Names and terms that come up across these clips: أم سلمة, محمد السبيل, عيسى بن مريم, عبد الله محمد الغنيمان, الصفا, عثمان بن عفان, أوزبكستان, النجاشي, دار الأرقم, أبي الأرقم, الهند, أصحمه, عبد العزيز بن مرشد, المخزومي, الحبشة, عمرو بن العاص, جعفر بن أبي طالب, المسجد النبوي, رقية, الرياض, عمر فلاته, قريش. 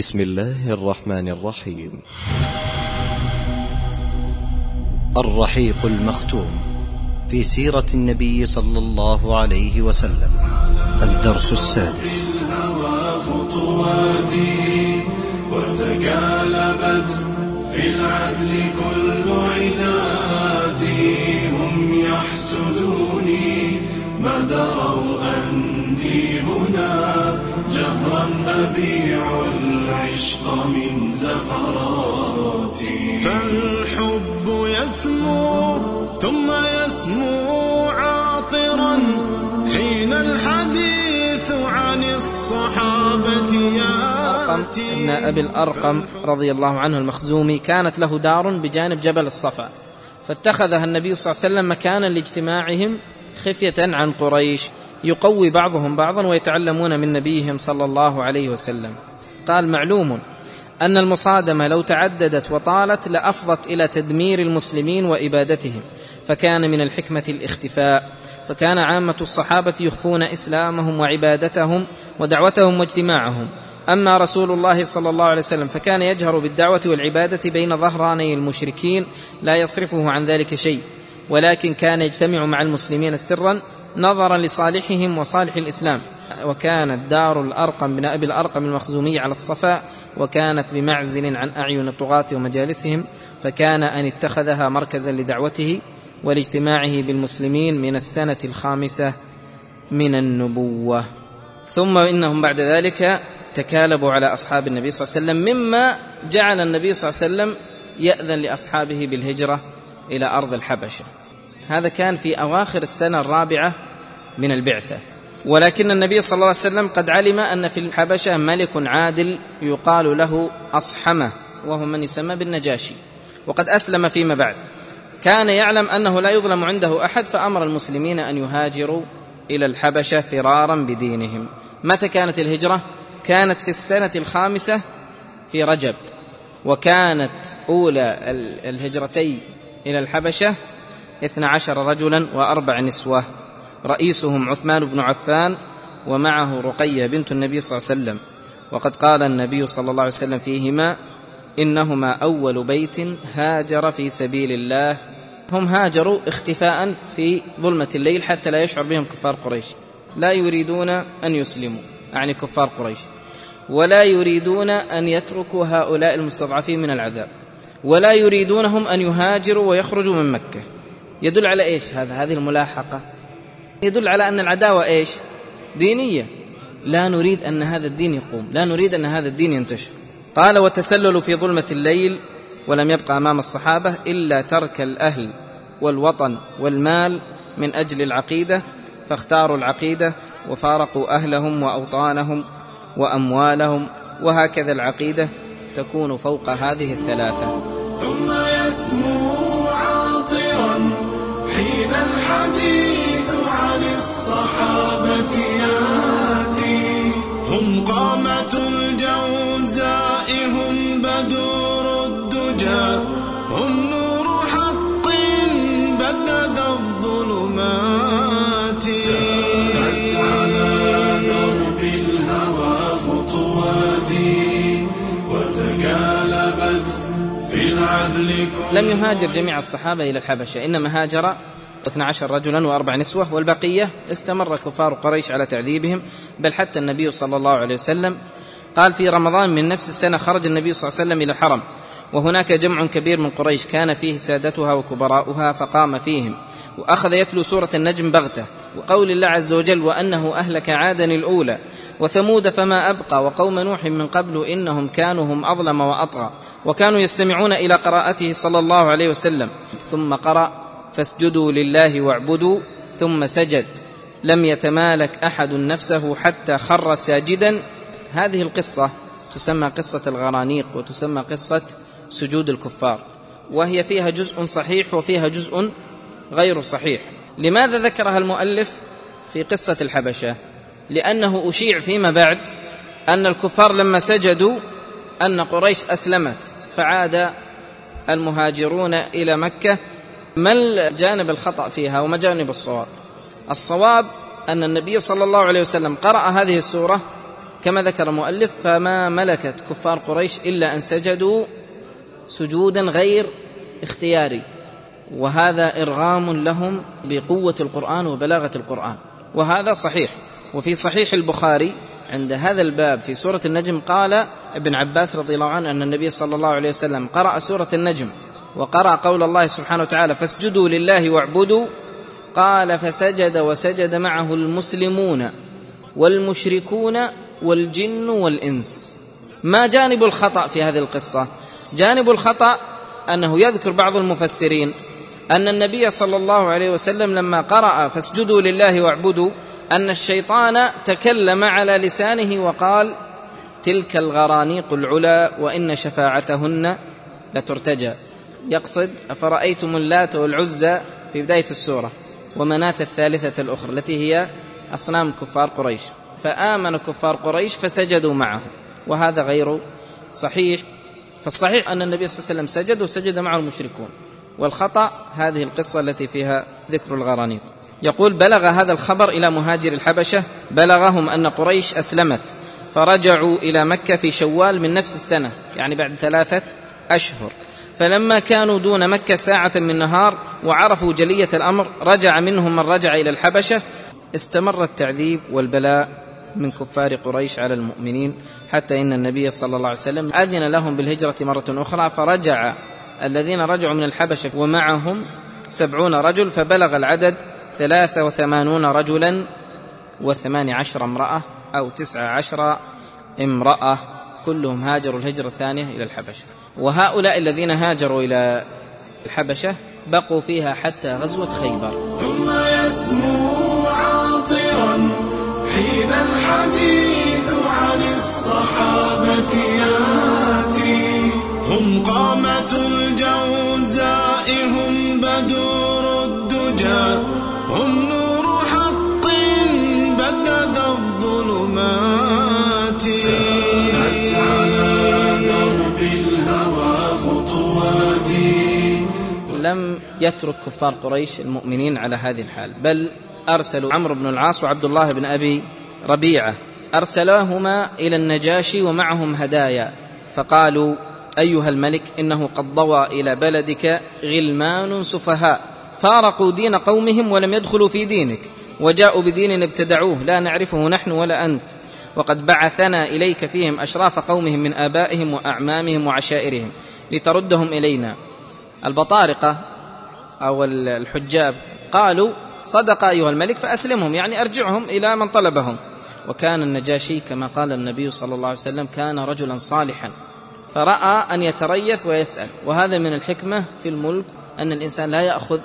بسم الله الرحمن الرحيم. الرحيق المختوم في سيرة النبي صلى الله عليه وسلم، الدرس السادس. خطواتي وتكالبت في العدل كل عداتي، هم يحسدوني ما دروا أني هنا، جهرا أبيع العشق من زفراتي. فالحب يسمو ثم يسمو عاطرا حين الحديث عن الصحابة ياتي. إن أبي الأرقم رضي الله عنه المخزومي كانت له دار بجانب جبل الصفا، فاتخذها النبي صلى الله عليه وسلم مكانا لاجتماعهم خفية عن قريش، يقوي بعضهم بعضا ويتعلمون من نبيهم صلى الله عليه وسلم. قال: معلوم أن المصادمة لو تعددت وطالت لأفضت إلى تدمير المسلمين وإبادتهم، فكان من الحكمة الاختفاء، فكان عامة الصحابة يخفون إسلامهم وعبادتهم ودعوتهم واجتماعهم. أما رسول الله صلى الله عليه وسلم فكان يجهر بالدعوة والعبادة بين ظهراني المشركين، لا يصرفه عن ذلك شيء، ولكن كان يجتمع مع المسلمين سرا نظرا لصالحهم وصالح الإسلام. وكانت دار الأرقم بن أبي الأرقم المخزومي على الصفا، وكانت بمعزل عن أعين الطغاة ومجالسهم، فكان أن اتخذها مركزا لدعوته ولاجتماعه بالمسلمين من السنة 5 من النبوة. ثم إنهم بعد ذلك تكالبوا على أصحاب النبي صلى الله عليه وسلم، مما جعل النبي صلى الله عليه وسلم يأذن لأصحابه بالهجرة إلى أرض الحبشة. هذا كان في أواخر السنة 4 من البعثة، ولكن النبي صلى الله عليه وسلم قد علم أن في الحبشة ملك عادل يقال له أصحمه، وهو من يسمى بالنجاشي، وقد أسلم فيما بعد. كان يعلم أنه لا يظلم عنده أحد، فأمر المسلمين أن يهاجروا إلى الحبشة فرارا بدينهم. متى كانت الهجرة؟ كانت في السنة 5 في رجب، وكانت أولى الهجرتي إلى الحبشة 12 رجلا و4 نسوة، رئيسهم عثمان بن عفان، ومعه رقية بنت النبي صلى الله عليه وسلم. وقد قال النبي صلى الله عليه وسلم فيهما: إنهما أول بيت هاجر في سبيل الله. هم هاجروا اختفاء في ظلمة الليل حتى لا يشعر بهم كفار قريش، لا يريدون أن يسلموا، يعني كفار قريش، ولا يريدون أن يتركوا هؤلاء المستضعفين من العذاب، ولا يريدونهم أن يهاجروا ويخرجوا من مكة. يدل على إيش هذا؟ هذه الملاحقة يدل على أن العداوة إيش؟ دينية. لا نريد أن هذا الدين يقوم، لا نريد أن هذا الدين ينتشر. قال: وتسللوا في ظلمة الليل، ولم يبقى أمام الصحابة إلا ترك الأهل والوطن والمال من أجل العقيدة، فاختاروا العقيدة وفارقوا أهلهم وأوطانهم وأموالهم، وهكذا العقيدة تكون فوق هذه 3. ثم يسمو عاطرا حين الحديث عن الصحابة ياتي، هم قامة الجوزاء، هم بدور الدجى، هم نور حق بدد الظلمات. جاءت على درب الهوى خطواتي وتكالبت في العذل. لم يهاجر جميع الصحابة إلى الحبشة، إنما هاجر 12 رجلا و4 نسوة، والبقية استمر كفار قريش على تعذيبهم، بل حتى النبي صلى الله عليه وسلم قال: في رمضان من نفس السنة خرج النبي صلى الله عليه وسلم إلى الحرم، وهناك جمع كبير من قريش كان فيه سادتها وكبراؤها، فقام فيهم وأخذ يتلو سورة النجم بغتة، وقول الله عز وجل: وأنه أهلك عادا الأولى وثمود فما أبقى وقوم نوح من قبل إنهم كانوا هم أظلم وأطغى. وكانوا يستمعون إلى قراءته صلى الله عليه وسلم، ثم قرأ: فاسجدوا لله واعبدوا، ثم سجد لم يتمالك أحد نفسه حتى خر ساجدا. هذه القصة تسمى قصة الغرانيق، وتسمى قصة سجود الكفار، وهي فيها جزء صحيح وفيها جزء غير صحيح. لماذا ذكرها المؤلف في قصة الحبشة؟ لأنه أشيع فيما بعد أن الكفار لما سجدوا أن قريش أسلمت، فعاد المهاجرون إلى مكة. ما الجانب الخطأ فيها وما جانب الصواب؟ الصواب أن النبي صلى الله عليه وسلم قرأ هذه السورة كما ذكر المؤلف فما ملكت كفار قريش إلا أن سجدوا سجودا غير اختياري، وهذا إرغام لهم بقوة القرآن وبلاغة القرآن، وهذا صحيح. وفي صحيح البخاري عند هذا الباب في سورة النجم قال ابن عباس رضي الله عنه أن النبي صلى الله عليه وسلم قرأ سورة النجم وقرأ قول الله سبحانه وتعالى فاسجدوا لله واعبدوا، قال فسجد وسجد معه المسلمون والمشركون والجن والإنس. ما جانب الخطأ في هذه القصة؟ جانب الخطأ أنه يذكر بعض المفسرين أن النبي صلى الله عليه وسلم لما قرأ فاسجدوا لله واعبدوا أن الشيطان تكلم على لسانه وقال تلك الغرانيق العلا وإن شفاعتهن لترتجى، يقصد أفرأيتم اللات والعزى في بداية السورة ومناة الثالثة الأخرى التي هي أصنام كفار قريش، فآمن كفار قريش فسجدوا معه، وهذا غير صحيح. فالصحيح أن النبي صلى الله عليه وسلم سجد وسجد معه المشركون، والخطأ هذه القصة التي فيها ذكر الغرانيق. يقول بلغ هذا الخبر إلى مهاجر الحبشة، بلغهم أن قريش أسلمت فرجعوا إلى مكة في شوال من نفس السنة، يعني بعد 3 أشهر. فلما كانوا دون مكة ساعة من نهار وعرفوا جلية الأمر رجع منهم من رجع إلى الحبشة. استمر التعذيب والبلاء من كفار قريش على المؤمنين حتى إن النبي صلى الله عليه وسلم أذن لهم بالهجرة مرة أخرى، فرجع الذين رجعوا من الحبشة ومعهم 70 رجل، فبلغ العدد 83 رجلا و18 امرأة أو 19 امرأة، كلهم هاجروا الهجرة الثانية إلى الحبشة. وهؤلاء الذين هاجروا إلى الحبشة بقوا فيها حتى غزوة خيبر. ثم يسمو عاطرا حين الحديث عن الصحابة ياتي، هم قامة الجوزاء هم بدور الدجى، هم نور حق بدد الظلمات، كانت على درب الهوى خطواتي. لم يترك كفار قريش المؤمنين على هذه الحال، بل أرسلوا عمرو بن العاص وعبد الله بن أبي ربيعة، أرسلاهما إلى النجاشي ومعهم هدايا، فقالوا أيها الملك إنه قد ضوى إلى بلدك غلمان سفهاء فارقوا دين قومهم ولم يدخلوا في دينك، وجاءوا بدين ابتدعوه لا نعرفه نحن ولا أنت، وقد بعثنا إليك فيهم أشراف قومهم من آبائهم وأعمامهم وعشائرهم لتردهم إلينا. البطارقة أو الحجاب قالوا صدق أيها الملك فأسلمهم، يعني أرجعهم إلى من طلبهم. وكان النجاشي كما قال النبي صلى الله عليه وسلم كان رجلا صالحا، فرأى أن يتريث ويسأل، وهذا من الحكمة في الملك أن الإنسان لا يأخذ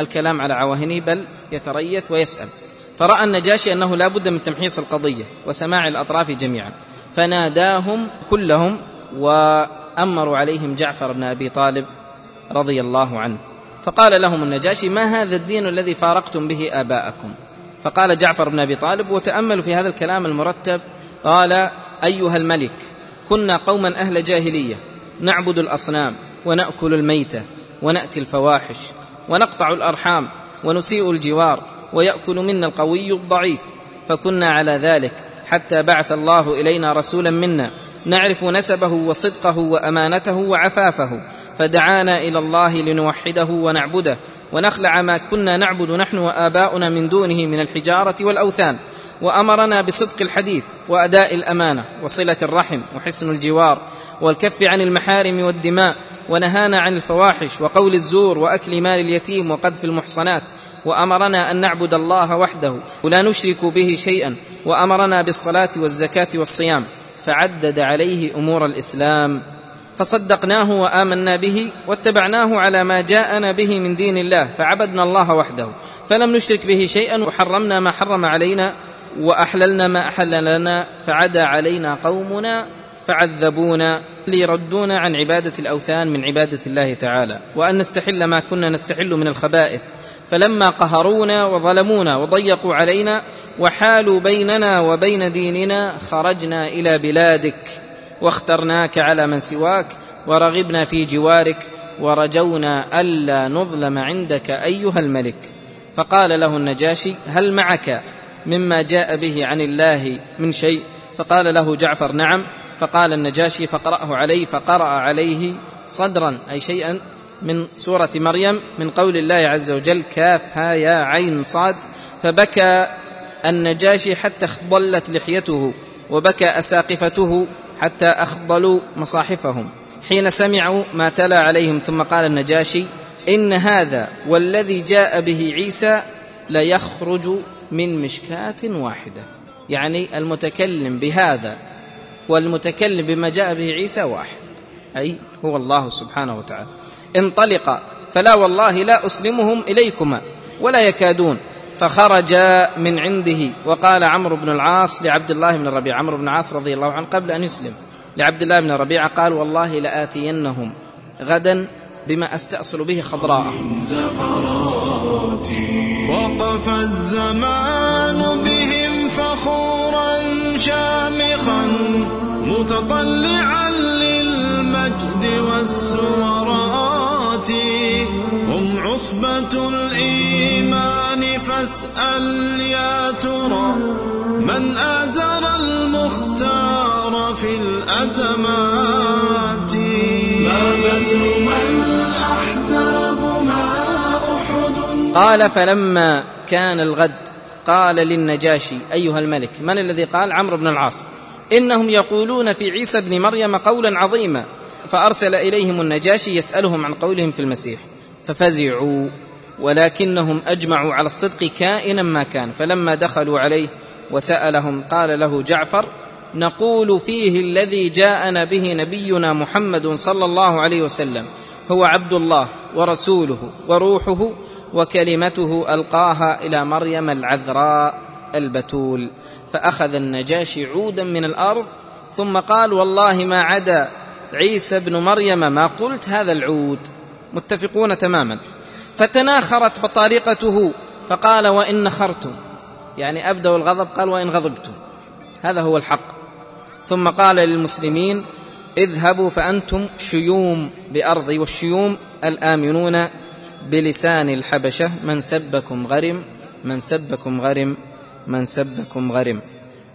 الكلام على عواهنه بل يتريث ويسأل. فرأى النجاشي أنه لا بد من تمحيص القضية وسماع الأطراف جميعا، فناداهم كلهم وأمروا عليهم جعفر بن أبي طالب رضي الله عنه، فقال لهم النجاشي ما هذا الدين الذي فارقتم به آباءكم؟ فقال جعفر بن أبي طالب، وتأملوا في هذا الكلام المرتب، قال أيها الملك كنا قوما أهل جاهلية نعبد الأصنام ونأكل الميتة ونأتي الفواحش ونقطع الأرحام ونسيء الجوار ويأكل منا القوي الضعيف، فكنا على ذلك حتى بعث الله إلينا رسولا منا نعرف نسبه وصدقه وأمانته وعفافه، فدعانا إلى الله لنوحده ونعبده ونخلع ما كنا نعبد نحن وآباؤنا من دونه من الحجارة والأوثان، وأمرنا بصدق الحديث وأداء الأمانة وصلة الرحم وحسن الجوار والكف عن المحارم والدماء، ونهانا عن الفواحش وقول الزور وأكل مال اليتيم وقذف المحصنات، وأمرنا أن نعبد الله وحده ولا نشرك به شيئا، وأمرنا بالصلاة والزكاة والصيام، فعدد عليه أمور الإسلام، فصدقناه وآمنا به واتبعناه على ما جاءنا به من دين الله، فعبدنا الله وحده فلم نشرك به شيئا، وحرمنا ما حرم علينا وأحللنا ما أحل لنا، فعدا علينا قومنا فعذبونا ليردونا عن عبادة الأوثان من عبادة الله تعالى، وأن نستحل ما كنا نستحل من الخبائث، فلما قهرونا وظلمونا وضيقوا علينا وحالوا بيننا وبين ديننا خرجنا إلى بلادك واخترناك على من سواك ورغبنا في جوارك ورجونا ألا نظلم عندك أيها الملك. فقال له النجاشي هل معك مما جاء به عن الله من شيء؟ فقال له جعفر نعم. فقال النجاشي فقرأه عليه، فقرأ عليه صدرا أي شيئا من سورة مريم من قول الله عز وجل كاف ها يا عين صاد، فبكى النجاشي حتى اخضلت لحيته، وبكى أساقفته حتى أخضلوا مصاحفهم حين سمعوا ما تلا عليهم. ثم قال النجاشي إن هذا والذي جاء به عيسى ليخرج من مشكاة واحدة، يعني المتكلم بهذا والمتكلم بما جاء به عيسى واحد، أي هو الله سبحانه وتعالى. انطلق فلا والله لا أسلمهم إليكما ولا يكادون. فخرج من عنده. وقال عمرو بن العاص لعبد الله بن الربيعة، عمرو بن العاص رضي الله عنه قبل أن يسلم، لعبد الله بن الربيعة قال والله لآتينهم غدا بما أستأصل به خضراء. وقف الزمان بهم فخورا شامخا متطلعا للمجد والسورات، هم عصبة الإيمان فاسأل يا ترى من آزر المختار في الأزمات. قال فلما كان الغد قال للنجاشي أيها الملك، من الذي قال؟ عمرو بن العاص، إنهم يقولون في عيسى بن مريم قولا عظيما. فأرسل إليهم النجاشي يسألهم عن قولهم في المسيح ففزعوا، ولكنهم أجمعوا على الصدق كائنا ما كان. فلما دخلوا عليه وسألهم قال له جعفر نقول فيه الذي جاءنا به نبينا محمد صلى الله عليه وسلم هو عبد الله ورسوله وروحه وكلمته ألقاها إلى مريم العذراء البتول. فأخذ النجاشي عودا من الأرض ثم قال والله ما عدا عيسى بن مريم ما قلت هذا العود، متفقون تماما. فتناخرت بطارقته فقال وإن نخرتم، يعني أبدأ الغضب، قال وإن غضبتم، هذا هو الحق. ثم قال للمسلمين اذهبوا فأنتم شيوم بأرضي، والشيوم الآمنون بلسان الحبشة من سبكم غرم من سبكم غرم من سبكم غرم.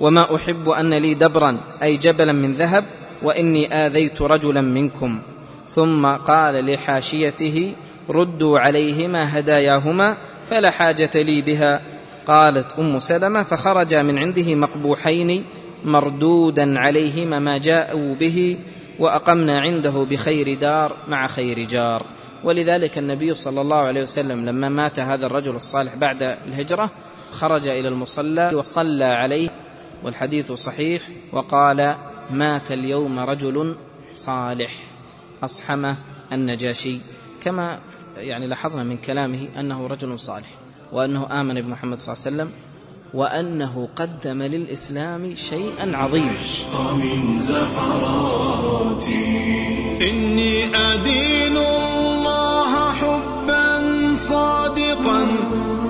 وما أحب أن لي دبرا أي جبلا من ذهب وإني آذيت رجلا منكم. ثم قال لحاشيته ردوا عليهما هداياهما فلا حاجة لي بها. قالت أم سلمة فخرج من عنده مقبوحين مردودا عليهما ما جاءوا به، وأقمنا عنده بخير دار مع خير جار. ولذلك النبي صلى الله عليه وسلم لما مات هذا الرجل الصالح بعد الهجرة خرج إلى المصلى وصلى عليه، والحديث صحيح، وقال مات اليوم رجل صالح أصحمه النجاشي، كما يعني لاحظنا من كلامه أنه رجل صالح، وأنه آمن بمحمد صلى الله عليه وسلم، وأنه قدم للإسلام شيئا عظيما. إني أدين الله حبا صادقا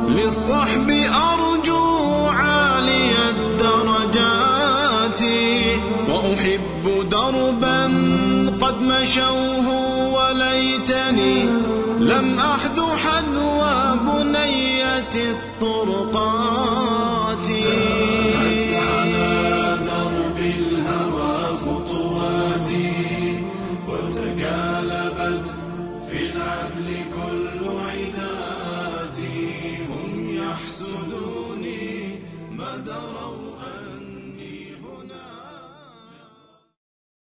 للصحب أرجو عالي الدرجات، وأحب دربا قد مشوه وليتني لم أحذو حذو بنية الطرقات. زادت على درب الهوى خطواتي وتكالبت في العدل كل